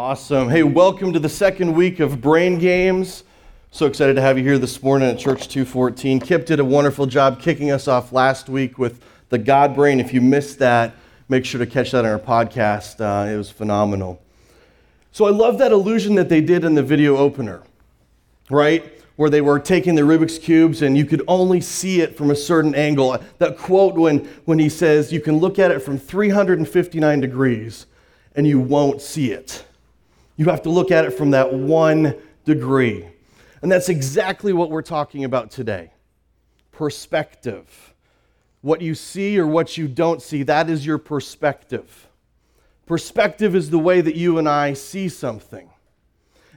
Awesome. Hey, welcome to the second week of Brain Games. So excited to have you here this morning at Church 214. Kip did a wonderful job kicking us off last week with the God Brain. If you missed that, make sure to catch that on our podcast. It was phenomenal. So I love that illusion that they did in the video opener, right? Where they were taking the Rubik's Cubes and you could only see it from a certain angle. That quote when he says, you can look at it from 359 degrees and you won't see it. You have to look at it from that 1 degree. And that's exactly what we're talking about today. Perspective. What you see or what you don't see, that is your perspective. Perspective is the way that you and I see something.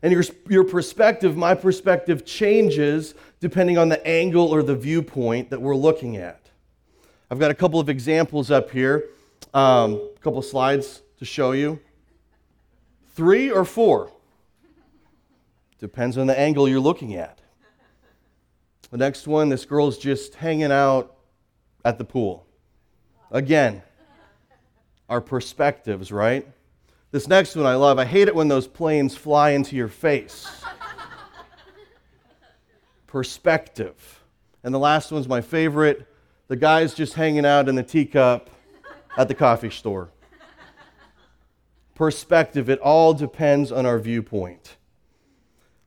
And your perspective, my perspective, changes depending on the angle or the viewpoint that we're looking at. I've got a couple of examples up here, a couple of slides to show you. 3 or 4? Depends on the angle you're looking at. The next one, this girl's just hanging out at the pool. Again, our perspectives, right? This next one I love. I hate it when those planes fly into your face. Perspective. And the last one's my favorite. The guy's just hanging out in the teacup at the coffee store. Perspective, it all depends on our viewpoint.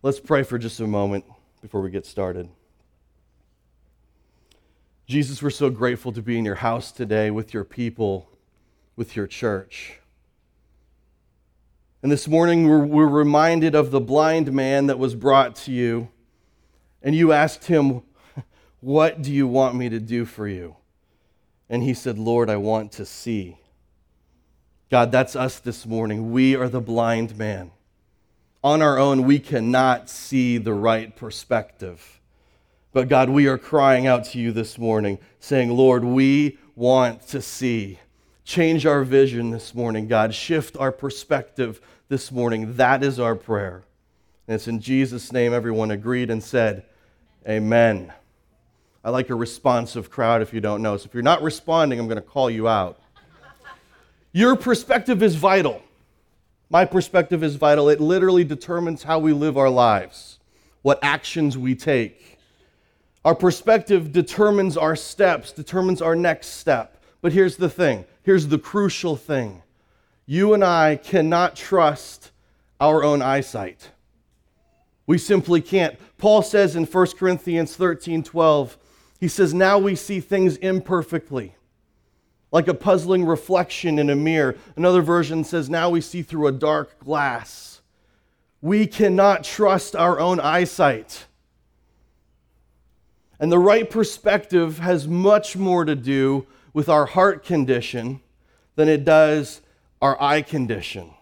Let's pray for just a moment before we get started. Jesus, we're so grateful to be in your house today with your people, with your church. And this morning we're reminded of the blind man that was brought to you, and you asked him, what do you want me to do for you? And he said, Lord, I want to see. God, that's us this morning. We are the blind man. On our own, we cannot see the right perspective. But God, we are crying out to you this morning, saying, Lord, we want to see. Change our vision this morning, God. Shift our perspective this morning. That is our prayer. And it's in Jesus' name everyone agreed and said, Amen. I like a responsive crowd if you don't know. So if you're not responding, I'm going to call you out. Your perspective is vital. My perspective is vital. It literally determines how we live our lives, what actions we take. Our perspective determines our steps, determines our next step. But here's the thing. Here's the crucial thing. You and I cannot trust our own eyesight. We simply can't. Paul says in 1 Corinthians 13:12, he says, now we see things imperfectly, like a puzzling reflection in a mirror. Another version says, now we see through a dark glass. We cannot trust our own eyesight. And the right perspective has much more to do with our heart condition than it does our eye condition.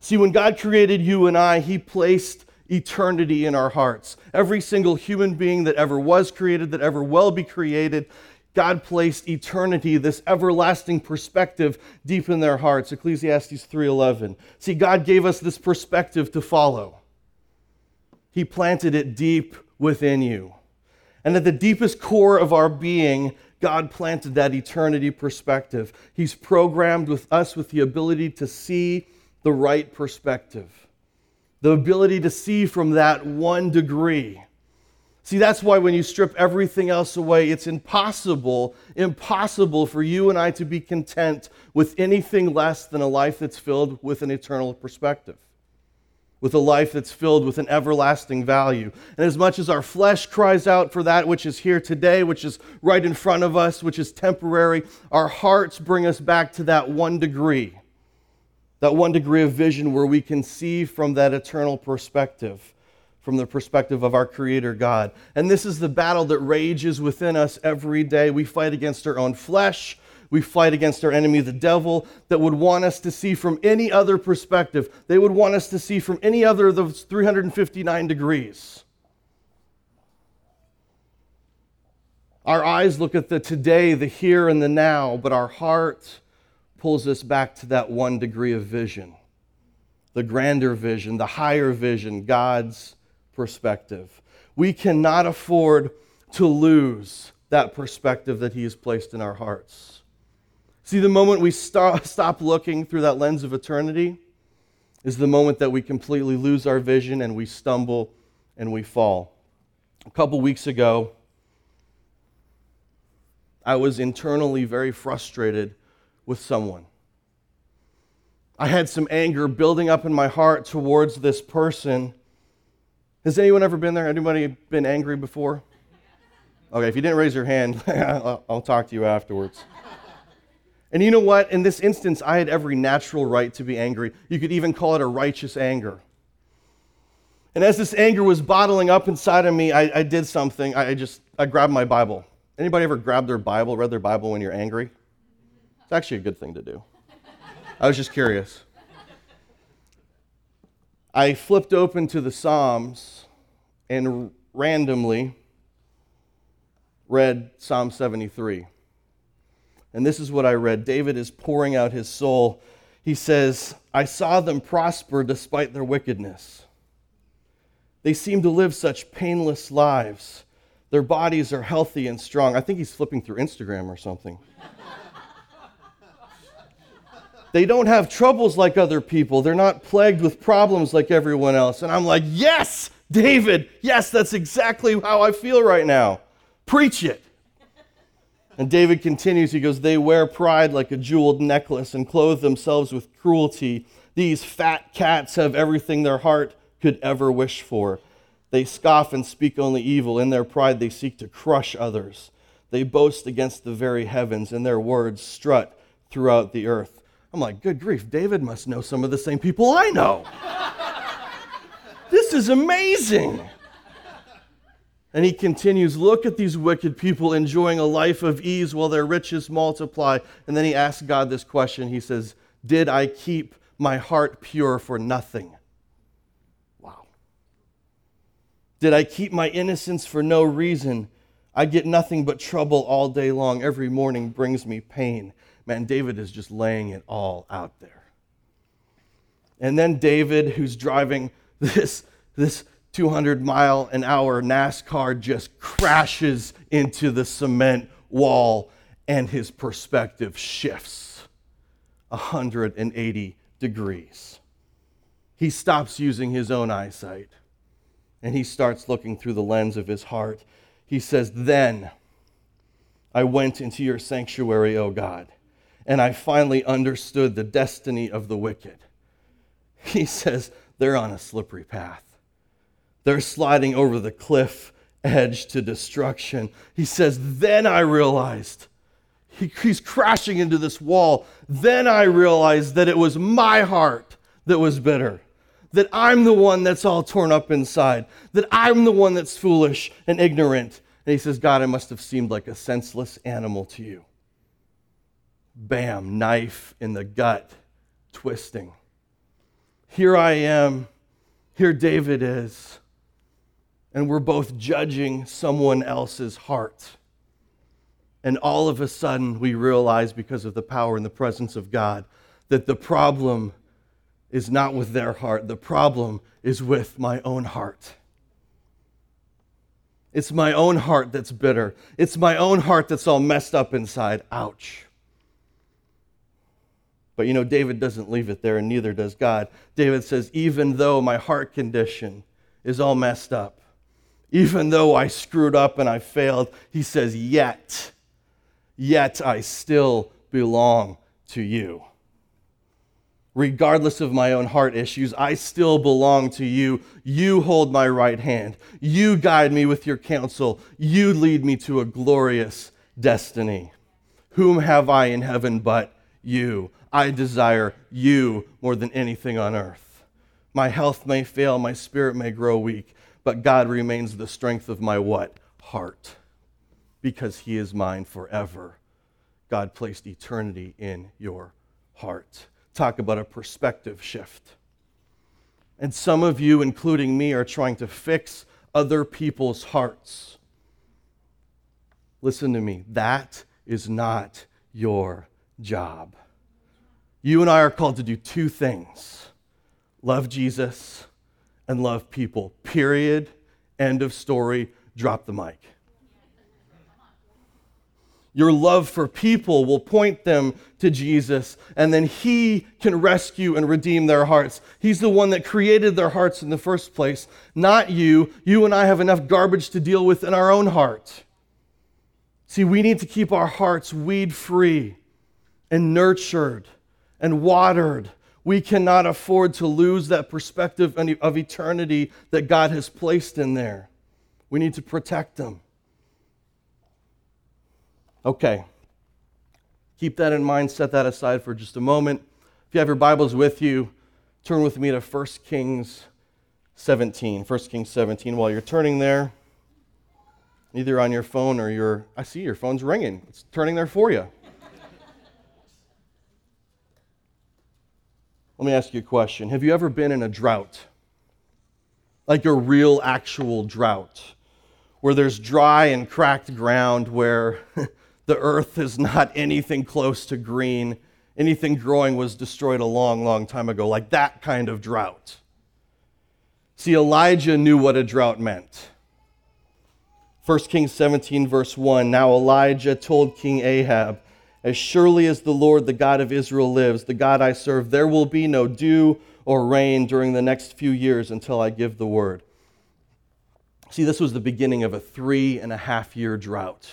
See, when God created you and I, He placed eternity in our hearts. Every single human being that ever was created, that ever will be created, God placed eternity, this everlasting perspective, deep in their hearts. Ecclesiastes 3:11. See, God gave us this perspective to follow. He planted it deep within you. And at the deepest core of our being, God planted that eternity perspective. He's programmed with us with the ability to see the right perspective. The ability to see from that 1 degree. See, that's why when you strip everything else away, it's impossible for you and I to be content with anything less than a life that's filled with an eternal perspective, with a life that's filled with an everlasting value. And as much as our flesh cries out for that which is here today, which is right in front of us, which is temporary, our hearts bring us back to that 1 degree, that 1 degree of vision where we can see from that eternal perspective, from the perspective of our Creator God. And this is the battle that rages within us every day. We fight against our own flesh. We fight against our enemy, the devil, that would want us to see from any other perspective. They would want us to see from any other of those 359 degrees. Our eyes look at the today, the here, and the now, but our heart pulls us back to that 1 degree of vision, the grander vision, the higher vision, God's perspective. We cannot afford to lose that perspective that He has placed in our hearts. See, the moment we stop looking through that lens of eternity is the moment that we completely lose our vision and we stumble and we fall. A couple weeks ago, I was internally very frustrated with someone. I had some anger building up in my heart towards this person. Has anyone ever been there? Anybody been angry before? Okay, if you didn't raise your hand, I'll talk to you afterwards. And you know what? In this instance, I had every natural right to be angry. You could even call it a righteous anger. And as this anger was bottling up inside of me, I did something. I grabbed my Bible. Anybody ever grabbed their Bible, read their Bible when you're angry? It's actually a good thing to do. I was just curious. I flipped open to the Psalms and randomly read Psalm 73. And this is what I read. David is pouring out his soul. He says, I saw them prosper despite their wickedness. They seem to live such painless lives. Their bodies are healthy and strong. I think he's flipping through Instagram or something. They don't have troubles like other people. They're not plagued with problems like everyone else. And I'm like, yes, David, yes, that's exactly how I feel right now. Preach it. And David continues, he goes, they wear pride like a jeweled necklace and clothe themselves with cruelty. These fat cats have everything their heart could ever wish for. They scoff and speak only evil. In their pride, they seek to crush others. They boast against the very heavens, and their words strut throughout the earth. I'm like, good grief, David must know some of the same people I know. This is amazing. And he continues, look at these wicked people enjoying a life of ease while their riches multiply. And then he asks God this question. He says, did I keep my heart pure for nothing? Wow. Did I keep my innocence for no reason? I get nothing but trouble all day long. Every morning brings me pain. Man, David is just laying it all out there. And then David, who's driving this 200-mile-an-hour NASCAR, just crashes into the cement wall, and his perspective shifts 180 degrees. He stops using his own eyesight, and he starts looking through the lens of his heart. He says, then I went into your sanctuary, O God, and I finally understood the destiny of the wicked. He says, they're on a slippery path. They're sliding over the cliff edge to destruction. He says, then I realized. He's crashing into this wall. Then I realized that it was my heart that was bitter, that I'm the one that's all torn up inside, that I'm the one that's foolish and ignorant. And he says, God, I must have seemed like a senseless animal to you. Bam, knife in the gut, twisting. Here I am, here David is, and we're both judging someone else's heart. And all of a sudden, we realize, because of the power and the presence of God, that the problem is not with their heart. The problem is with my own heart. It's my own heart that's bitter. It's my own heart that's all messed up inside. Ouch. But you know, David doesn't leave it there, and neither does God. David says, even though my heart condition is all messed up, even though I screwed up and I failed, he says, yet I still belong to you. Regardless of my own heart issues, I still belong to you. You hold my right hand. You guide me with your counsel. You lead me to a glorious destiny. Whom have I in heaven but you? I desire you more than anything on earth. My health may fail, my spirit may grow weak, but God remains the strength of my what? Heart. Because he is mine forever. God placed eternity in your heart. Talk about a perspective shift. And some of you, including me, are trying to fix other people's hearts. Listen to me. That is not your job. You and I are called to do two things: love Jesus and love people. Period. End of story. Drop the mic. Your love for people will point them to Jesus, and then he can rescue and redeem their hearts. He's the one that created their hearts in the first place, not you. You and I have enough garbage to deal with in our own heart. See, we need to keep our hearts weed-free and nurtured and watered. We cannot afford to lose that perspective of eternity that God has placed in there. We need to protect them. Okay, keep that in mind, set that aside for just a moment. If you have your Bibles with you, turn with me to 1 Kings 17. 1 Kings 17, while you're turning there, either on your phone or I see your phone's ringing. It's turning there for you. Let me ask you a question. Have you ever been in a drought? Like a real, actual drought, where there's dry and cracked ground, where the earth is not anything close to green. Anything growing was destroyed a long, long time ago, like that kind of drought. See, Elijah knew what a drought meant. 1 Kings 17, verse 1, Now Elijah told King Ahab, As surely as the Lord, the God of Israel lives, the God I serve, there will be no dew or rain during the next few years until I give the word. See, this was the beginning of a 3.5-year drought.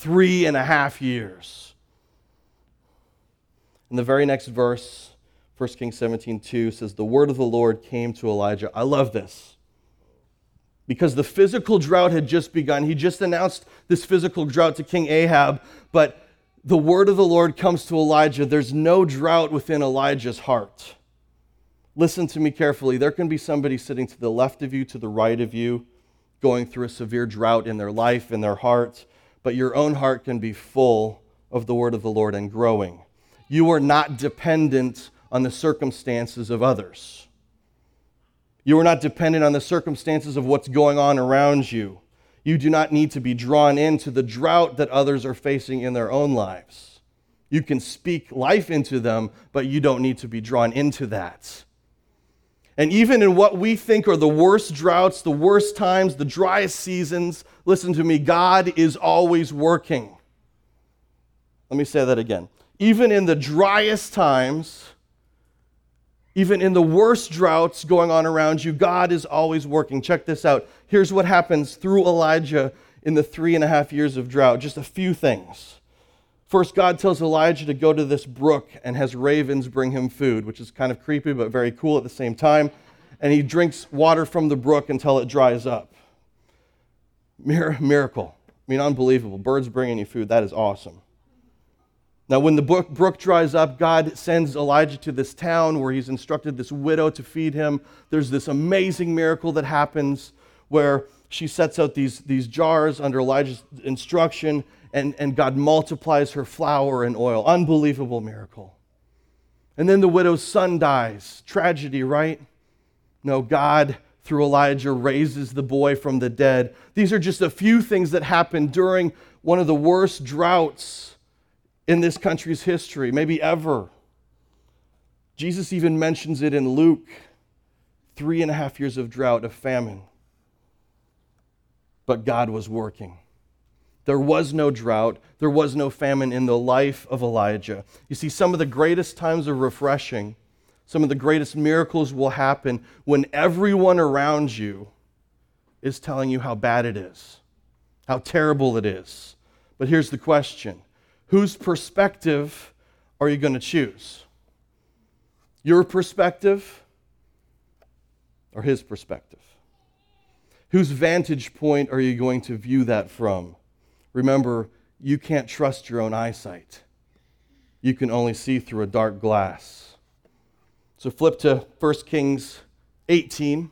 3.5 years. In the very next verse, 1 Kings 17:2 says, The word of the Lord came to Elijah. I love this. Because the physical drought had just begun. He just announced this physical drought to King Ahab, but the word of the Lord comes to Elijah. There's no drought within Elijah's heart. Listen to me carefully. There can be somebody sitting to the left of you, to the right of you, going through a severe drought in their life, in their heart, but your own heart can be full of the word of the Lord and growing. You are not dependent on the circumstances of others. You are not dependent on the circumstances of what's going on around you. You do not need to be drawn into the drought that others are facing in their own lives. You can speak life into them, but you don't need to be drawn into that. And even in what we think are the worst droughts, the worst times, the driest seasons, listen to me, God is always working. Let me say that again. Even in the driest times, even in the worst droughts going on around you, God is always working. Check this out. Here's what happens through Elijah in the 3.5 years of drought. Just a few things. First, God tells Elijah to go to this brook and has ravens bring him food, which is kind of creepy but very cool at the same time. And he drinks water from the brook until it dries up. Miracle. I mean, unbelievable. Birds bringing you food. That is awesome. Now, when the brook dries up, God sends Elijah to this town where he's instructed this widow to feed him. There's this amazing miracle that happens where she sets out these jars under Elijah's instruction, and God multiplies her flour and oil. Unbelievable miracle. And then the widow's son dies. Tragedy, right? No, God, through Elijah, raises the boy from the dead. These are just a few things that happen during one of the worst droughts in this country's history, maybe ever. Jesus even mentions it in Luke, 3.5 years of drought, of famine. But God was working. There was no drought. There was no famine in the life of Elijah. You see, some of the greatest times of refreshing, some of the greatest miracles will happen when everyone around you is telling you how bad it is, how terrible it is. But here's the question. Whose perspective are you going to choose? Your perspective or his perspective? Whose vantage point are you going to view that from? Remember, you can't trust your own eyesight. You can only see through a dark glass. So flip to 1 Kings 18,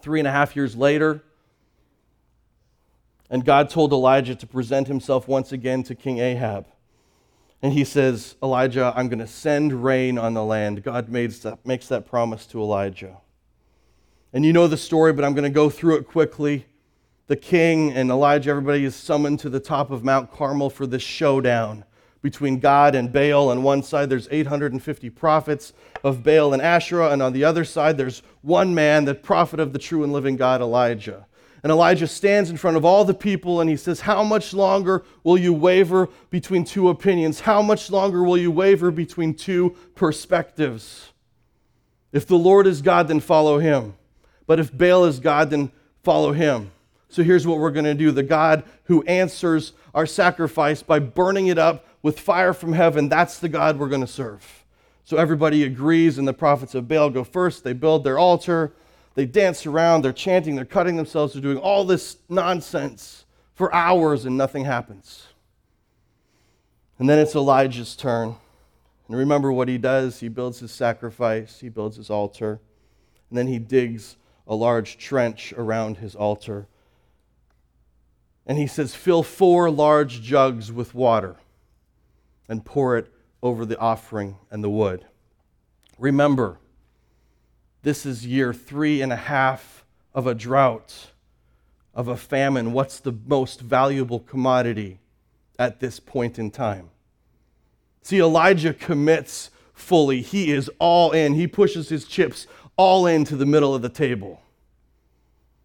3.5 years later. And God told Elijah to present himself once again to King Ahab. And he says, Elijah, I'm going to send rain on the land. God makes that promise to Elijah. And you know the story, but I'm going to go through it quickly. The king and Elijah, everybody is summoned to the top of Mount Carmel for this showdown between God and Baal. On one side, there's 850 prophets of Baal and Asherah. And on the other side, there's one man, the prophet of the true and living God, Elijah. And Elijah stands in front of all the people and he says, how much longer will you waver between two opinions? How much longer will you waver between two perspectives? If the Lord is God, then follow him. But if Baal is God, then follow him. So here's what we're going to do. The God who answers our sacrifice by burning it up with fire from heaven, that's the God we're going to serve. So everybody agrees, and the prophets of Baal go first. They build their altar. They dance around. They're chanting. They're cutting themselves. They're doing all this nonsense for hours, and nothing happens. And then it's Elijah's turn. And remember what he does. He builds his sacrifice. He builds his altar. And then he digs a large trench around his altar. And he says, fill 4 large jugs with water and pour it over the offering and the wood. Remember, this is year 3.5 of a drought, of a famine. What's the most valuable commodity at this point in time? See, Elijah commits fully. He is all in. He pushes his chips all into the middle of the table.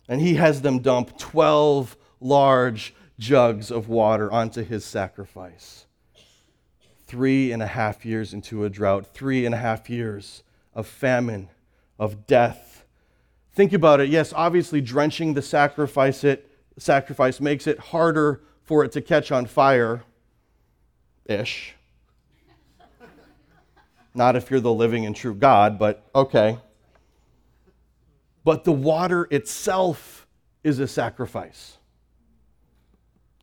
And he has them dump 12 large jugs of water onto his sacrifice. 3.5 years into a drought, 3.5 years of famine, of death. Think about it. Yes, obviously drenching the sacrifice makes it harder for it to catch on fire-ish. Not if you're the living and true God, but okay. But the water itself is a sacrifice.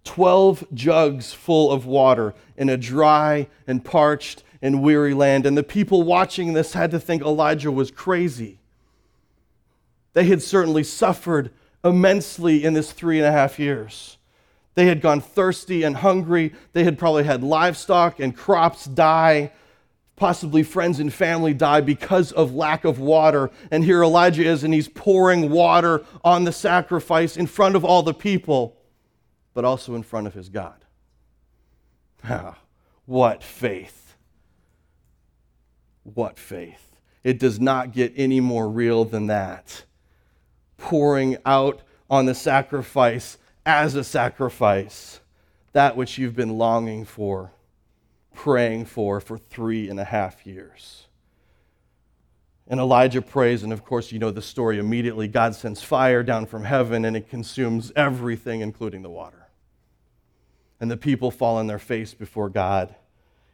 12 jugs full of water in a dry and parched and weary land. And the people watching this had to think Elijah was crazy. They had certainly suffered immensely in this 3.5 years. They had gone thirsty and hungry. They had probably had livestock and crops die, possibly friends and family die because of lack of water. And here Elijah is, and he's pouring water on the sacrifice in front of all the people, but also in front of his God. What faith. What faith. It does not get any more real than that. Pouring out on the sacrifice as a sacrifice, that which you've been longing for, praying for 3.5 years. And Elijah prays, and of course you know the story immediately. God sends fire down from heaven, and it consumes everything, including the water. And the people fall on their face before God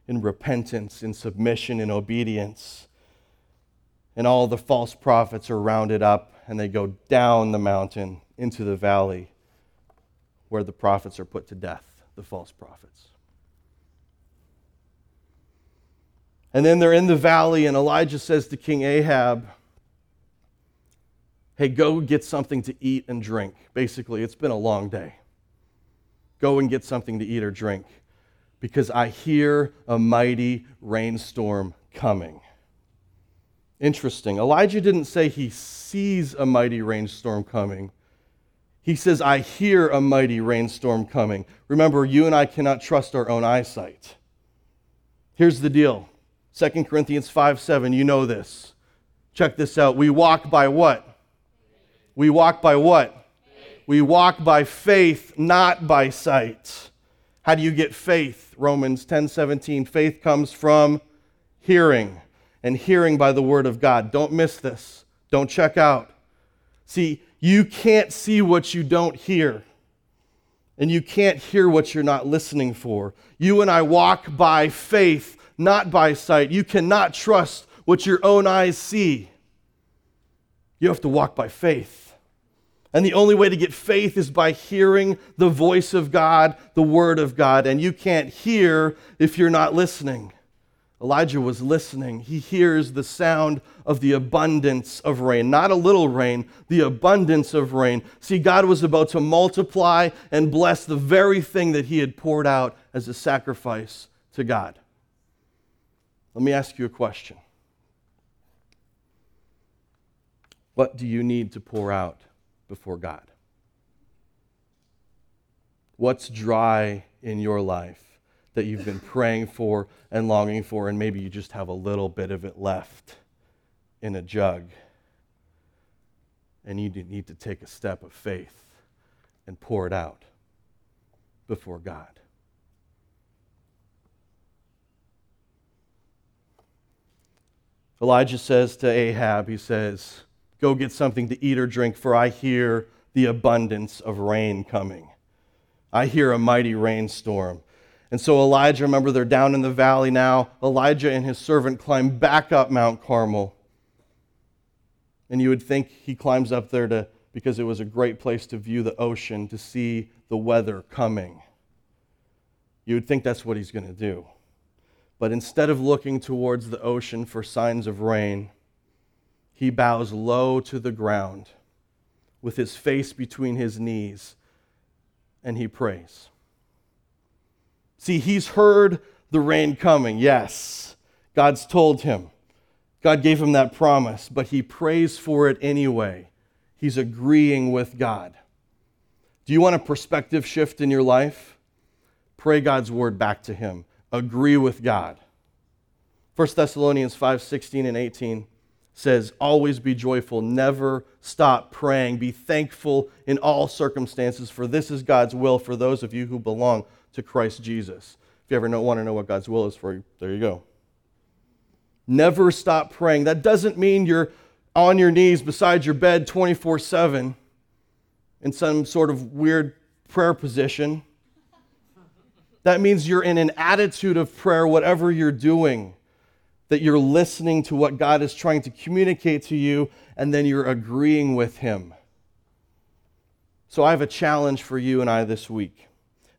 in repentance, in submission, in obedience. And all the false prophets are rounded up, and they go down the mountain into the valley where the prophets are put to death, the false prophets. And then they're in the valley, and Elijah says to King Ahab, hey, go get something to eat and drink. Basically, it's been a long day. Go and get something to eat or drink, because I hear a mighty rainstorm coming. Interesting. Elijah didn't say he sees a mighty rainstorm coming. He says, I hear a mighty rainstorm coming. Remember, you and I cannot trust our own eyesight. Here's the deal. 2 Corinthians 5:7, you know this. Check this out. We walk by what? We walk by what? We walk by faith, not by sight. How do you get faith? Romans 10:17. Faith comes from hearing, and hearing by the word of God. Don't miss this. Don't check out. See, you can't see what you don't hear, and you can't hear what you're not listening for. You and I walk by faith, not by sight. You cannot trust what your own eyes see. You have to walk by faith. And the only way to get faith is by hearing the voice of God, the word of God. And you can't hear if you're not listening. Elijah was listening. He hears the sound of the abundance of rain. Not a little rain, the abundance of rain. See, God was about to multiply and bless the very thing that he had poured out as a sacrifice to God. Let me ask you a question. What do you need to pour out before God? What's dry in your life that you've been praying for and longing for, and maybe you just have a little bit of it left in a jug, and you need to take a step of faith and pour it out before God. Elijah says to Ahab, he says, "Go get something to eat or drink, for I hear the abundance of rain coming. I hear a mighty rainstorm." And so Elijah, remember, they're down in the valley now. Elijah and his servant climb back up Mount Carmel. And you would think he climbs up there because it was a great place to view the ocean, to see the weather coming. You would think that's what he's going to do. But instead of looking towards the ocean for signs of rain, he bows low to the ground with his face between his knees, and he prays. See, he's heard the rain coming, yes. God's told him. God gave him that promise, but he prays for it anyway. He's agreeing with God. Do you want a perspective shift in your life? Pray God's word back to him. Agree with God. 1 Thessalonians 5:16 and 18 says, "Always be joyful, never stop praying. Be thankful in all circumstances, for this is God's will for those of you who belong to Christ Jesus." If you ever want to know what God's will is for you, there you go. Never stop praying. That doesn't mean you're on your knees beside your bed 24/7 in some sort of weird prayer position. That means you're in an attitude of prayer, whatever you're doing, that you're listening to what God is trying to communicate to you, and then you're agreeing with him. So I have a challenge for you and I this week.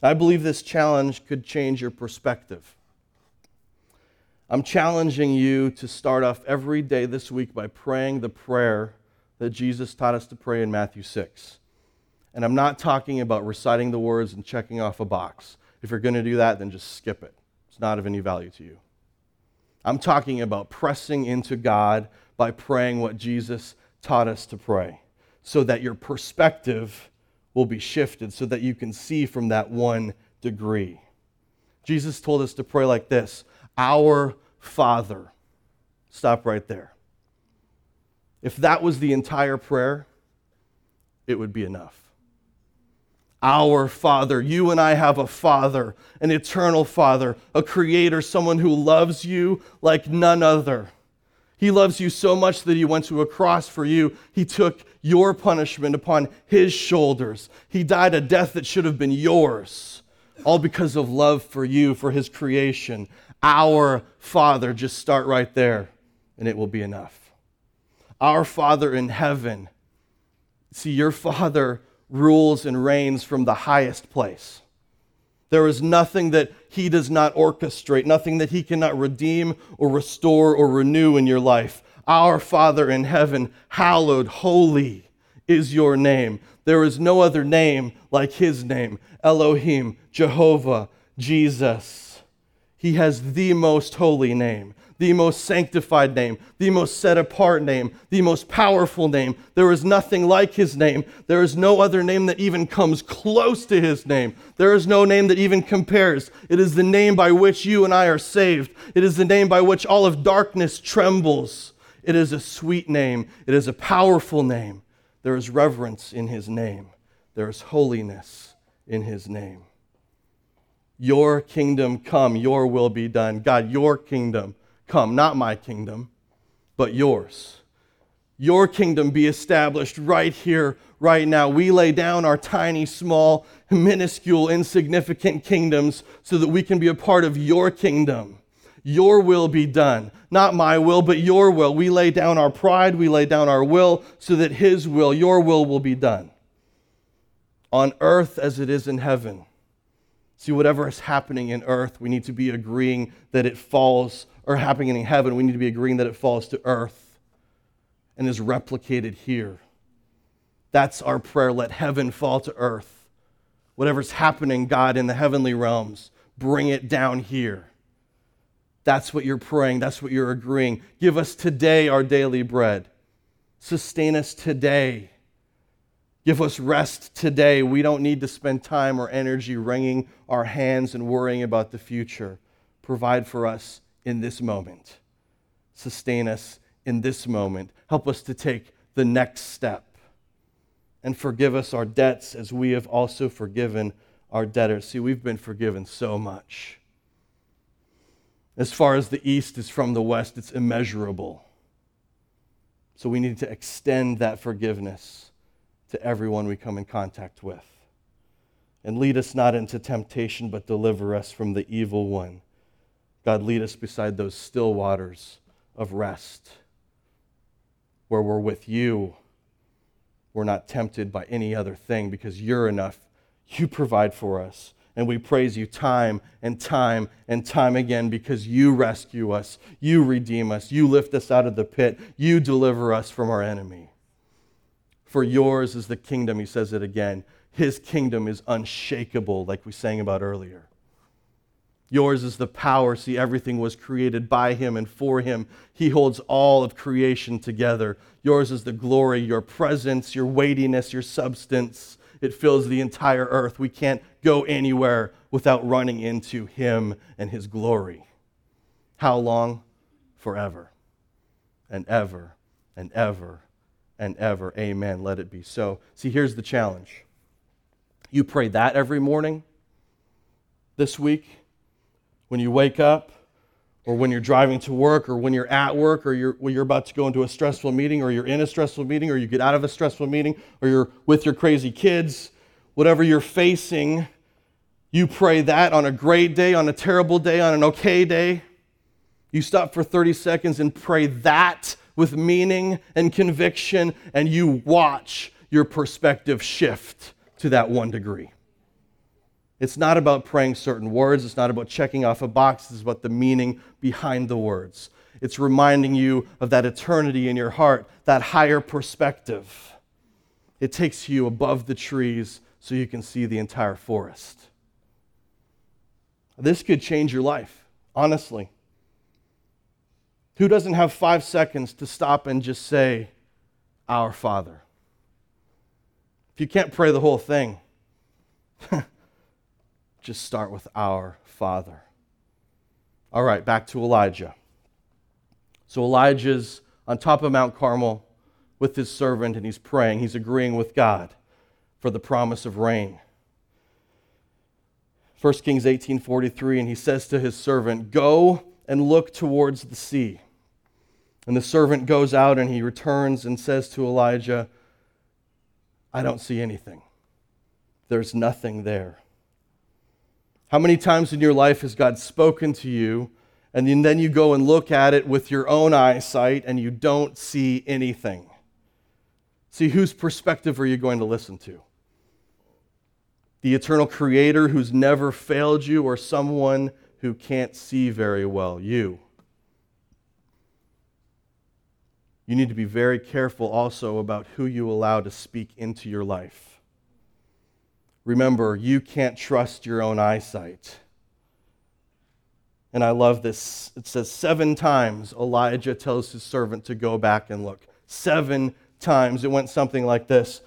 I believe this challenge could change your perspective. I'm challenging you to start off every day this week by praying the prayer that Jesus taught us to pray in Matthew 6. And I'm not talking about reciting the words and checking off a box. If you're going to do that, then just skip it. It's not of any value to you. I'm talking about pressing into God by praying what Jesus taught us to pray, so that your perspective will be shifted, so that you can see from that one degree. Jesus told us to pray like this: "Our Father." Stop right there. If that was the entire prayer, it would be enough. Our Father. You and I have a Father, an eternal Father, a Creator, someone who loves you like none other. He loves you so much that he went to a cross for you. He took your punishment upon his shoulders. He died a death that should have been yours, all because of love for you, for his creation. Our Father. Just start right there, and it will be enough. Our Father in heaven. See, your Father rules and reigns from the highest place. There is nothing that he does not orchestrate, nothing that he cannot redeem or restore or renew in your life. Our Father in heaven, hallowed, holy is your name. There is no other name like his name. Elohim, Jehovah, Jesus. He has the most holy name, the most sanctified name, the most set-apart name, the most powerful name. There is nothing like his name. There is no other name that even comes close to his name. There is no name that even compares. It is the name by which you and I are saved. It is the name by which all of darkness trembles. It is a sweet name. It is a powerful name. There is reverence in his name. There is holiness in his name. Your kingdom come, your will be done. God, your kingdom come, not my kingdom, but yours. Your kingdom be established right here, right now. We lay down our tiny, small, minuscule, insignificant kingdoms so that we can be a part of your kingdom. Your will be done, not my will, but your will. We lay down our pride, we lay down our will so that his will, your will be done. On earth as it is in heaven. See, whatever is happening in earth, we need to be agreeing that it falls, or happening in heaven, we need to be agreeing that it falls to earth and is replicated here. That's our prayer. Let heaven fall to earth. Whatever's happening, God, in the heavenly realms, bring it down here. That's what you're praying. That's what you're agreeing. Give us today our daily bread. Sustain us today. Give us rest today. We don't need to spend time or energy wringing our hands and worrying about the future. Provide for us in this moment. Sustain us in this moment. Help us to take the next step. and forgive us our debts as we have also forgiven our debtors. See, we've been forgiven so much. As far as the east is from the west, it's immeasurable. So we need to extend that forgiveness to everyone we come in contact with. And lead us not into temptation, but deliver us from the evil one. God, lead us beside those still waters of rest, where we're with you. We're not tempted by any other thing because you're enough. You provide for us. And we praise you time and time and time again because you rescue us, you redeem us, you lift us out of the pit, you deliver us from our enemy. For yours is the kingdom, he says it again. His kingdom is unshakable, like we sang about earlier. Yours is the power. See, everything was created by him and for him. He holds all of creation together. Yours is the glory, your presence, your weightiness, your substance. It fills the entire earth. We can't go anywhere without running into him and his glory. How long? Forever and ever and ever and ever. Amen. Let it be so. See, here's the challenge. You pray that every morning this week when you wake up or when you're driving to work or when you're at work or when you're about to go into a stressful meeting or you're in a stressful meeting or you get out of a stressful meeting or you're with your crazy kids. Whatever you're facing, you pray that on a great day, on a terrible day, on an okay day. You stop for 30 seconds and pray that with meaning and conviction, and you watch your perspective shift to that 1 degree. It's not about praying certain words. It's not about checking off a box. It's about the meaning behind the words. It's reminding you of that eternity in your heart, that higher perspective. It takes you above the trees so you can see the entire forest. This could change your life, honestly. Who doesn't have 5 seconds to stop and just say, "Our Father"? If you can't pray the whole thing, just start with "Our Father." All right, back to Elijah. So Elijah's on top of Mount Carmel with his servant, and he's praying. He's agreeing with God for the promise of rain. 1 Kings 18:43, and he says to his servant, "Go and look towards the sea." And the servant goes out and he returns and says to Elijah, "I don't see anything. There's nothing there." How many times in your life has God spoken to you, and then you go and look at it with your own eyesight and you don't see anything? See, whose perspective are you going to listen to? The eternal creator who's never failed you, or someone who can't see very well? You. You need to be very careful also about who you allow to speak into your life. Remember, you can't trust your own eyesight. And I love this. It says 7 times Elijah tells his servant to go back and look. 7 times. It went something like this.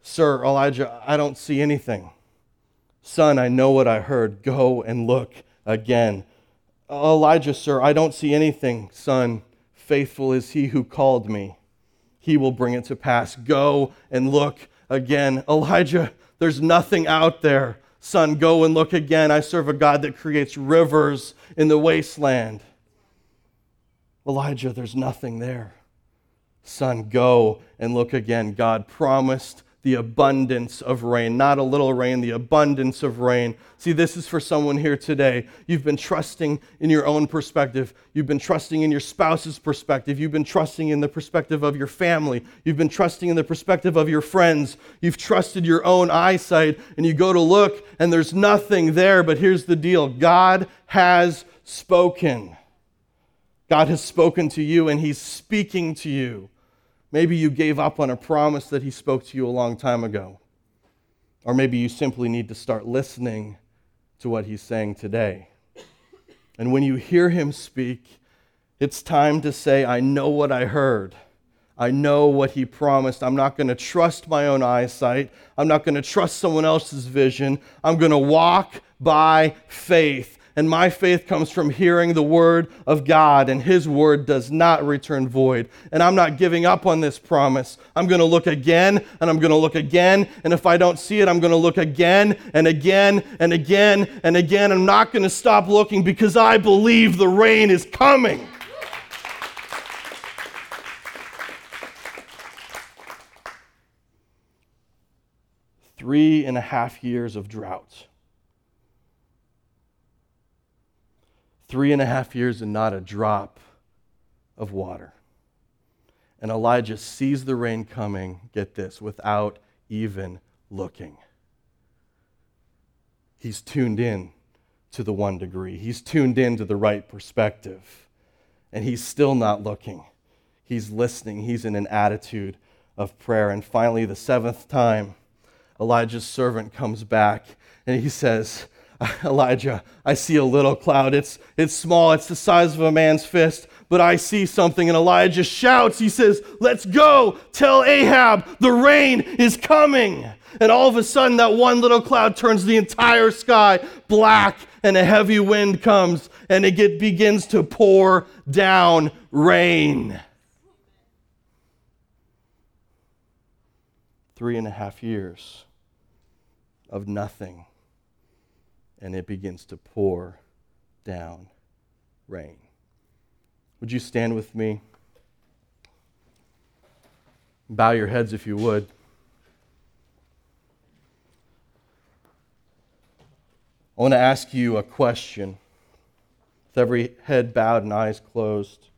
"Sir, Elijah, I don't see anything." "Son, I know what I heard. Go and look again." "Elijah, sir, I don't see anything." "Son, faithful is he who called me. He will bring it to pass. Go and look again." "Elijah, there's nothing out there." "Son, go and look again. I serve a God that creates rivers in the wasteland." "Elijah, there's nothing there." "Son, go and look again." God promised the abundance of rain, not a little rain, the abundance of rain. See, this is for someone here today. You've been trusting in your own perspective. You've been trusting in your spouse's perspective. You've been trusting in the perspective of your family. You've been trusting in the perspective of your friends. You've trusted your own eyesight, and you go to look, and there's nothing there. But here's the deal. God has spoken. God has spoken to you, and he's speaking to you. Maybe you gave up on a promise that he spoke to you a long time ago. Or maybe you simply need to start listening to what he's saying today. And when you hear him speak, it's time to say, "I know what I heard. I know what he promised. I'm not going to trust my own eyesight. I'm not going to trust someone else's vision. I'm going to walk by faith. and my faith comes from hearing the word of God, and his word does not return void. And I'm not giving up on this promise. I'm going to look again, and I'm going to look again, and if I don't see it, I'm going to look again, and again, and again, and again. I'm not going to stop looking because I believe the rain is coming. Three and a half years of drought. 3.5 years and not a drop of water. And Elijah sees the rain coming, get this, without even looking. He's tuned in to the 1 degree. He's tuned in to the right perspective. And he's still not looking. He's listening. He's in an attitude of prayer. And finally, the 7th time, Elijah's servant comes back and he says, Elijah, I see a little cloud. It's small. It's the size of a man's fist, but I see something. And Elijah shouts. He says, let's go. Tell Ahab the rain is coming. And all of a sudden that one little cloud turns the entire sky black and a heavy wind comes and it begins to pour down rain. 3.5 years of nothing, and it begins to pour down rain. Would you stand with me? Bow your heads if you would. I want to ask you a question. With every head bowed and eyes closed,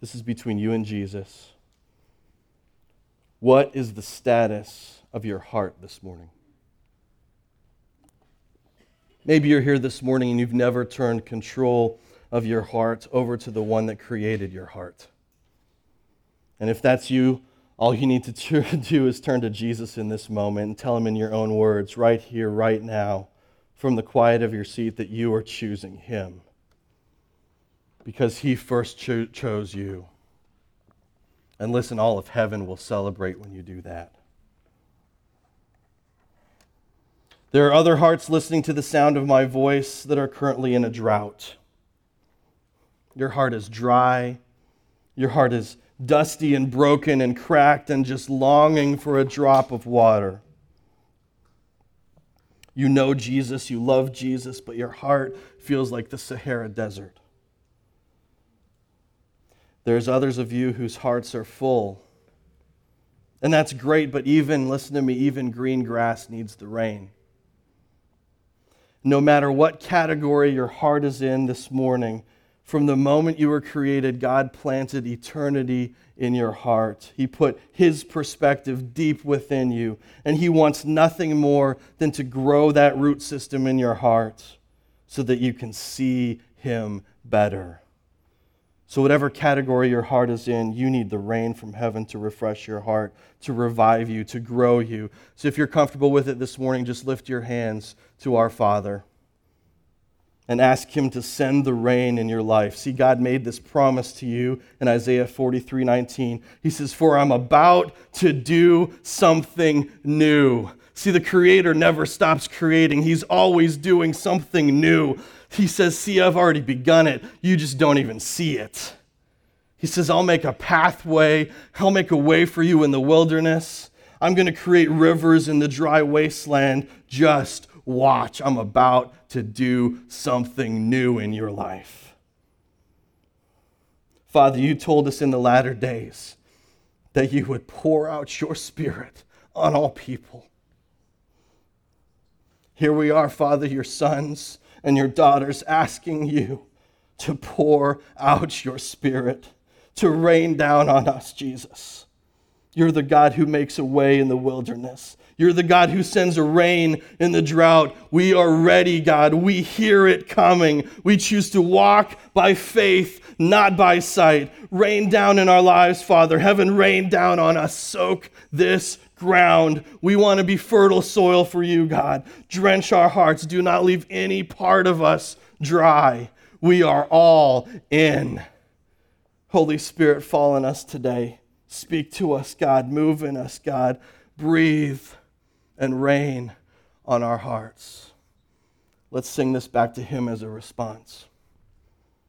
this is between you and Jesus. What is the status of your heart this morning? Maybe you're here this morning and you've never turned control of your heart over to the one that created your heart. And if that's you, all you need to do is turn to Jesus in this moment and tell him in your own words, right here, right now, from the quiet of your seat, that you are choosing him because he first chose you. And listen, all of heaven will celebrate when you do that. There are other hearts listening to the sound of my voice that are currently in a drought. Your heart is dry. Your heart is dusty and broken and cracked and just longing for a drop of water. You know Jesus, you love Jesus, but your heart feels like the Sahara Desert. There's others of you whose hearts are full. And that's great, but even, listen to me, even green grass needs the rain. No matter what category your heart is in this morning, from the moment you were created, God planted eternity in your heart. He put his perspective deep within you, and he wants nothing more than to grow that root system in your heart so that you can see him better. So whatever category your heart is in, you need the rain from heaven to refresh your heart, to revive you, to grow you. So if you're comfortable with it this morning, just lift your hands to our Father and ask him to send the rain in your life. See, God made this promise to you in Isaiah 43:19. He says, for I'm about to do something new. See, the Creator never stops creating. He's always doing something new. He says, see, I've already begun it. You just don't even see it. He says, I'll make a pathway. I'll make a way for you in the wilderness. I'm going to create rivers in the dry wasteland. Just watch. I'm about to do something new in your life. Father, you told us in the latter days that you would pour out your Spirit on all people. Here we are, Father, your sons and your daughters, asking you to pour out your Spirit, to rain down on us, Jesus. You're the God who makes a way in the wilderness. You're the God who sends a rain in the drought. We are ready, God. We hear it coming. We choose to walk by faith, not by sight. Rain down in our lives, Father. Heaven, rain down on us. Soak this ground. We want to be fertile soil for you, God. Drench our hearts. Do not leave any part of us dry. We are all in. Holy Spirit, fall on us today. Speak to us, God. Move in us, God. Breathe and rain on our hearts. Let's sing this back to him as a response.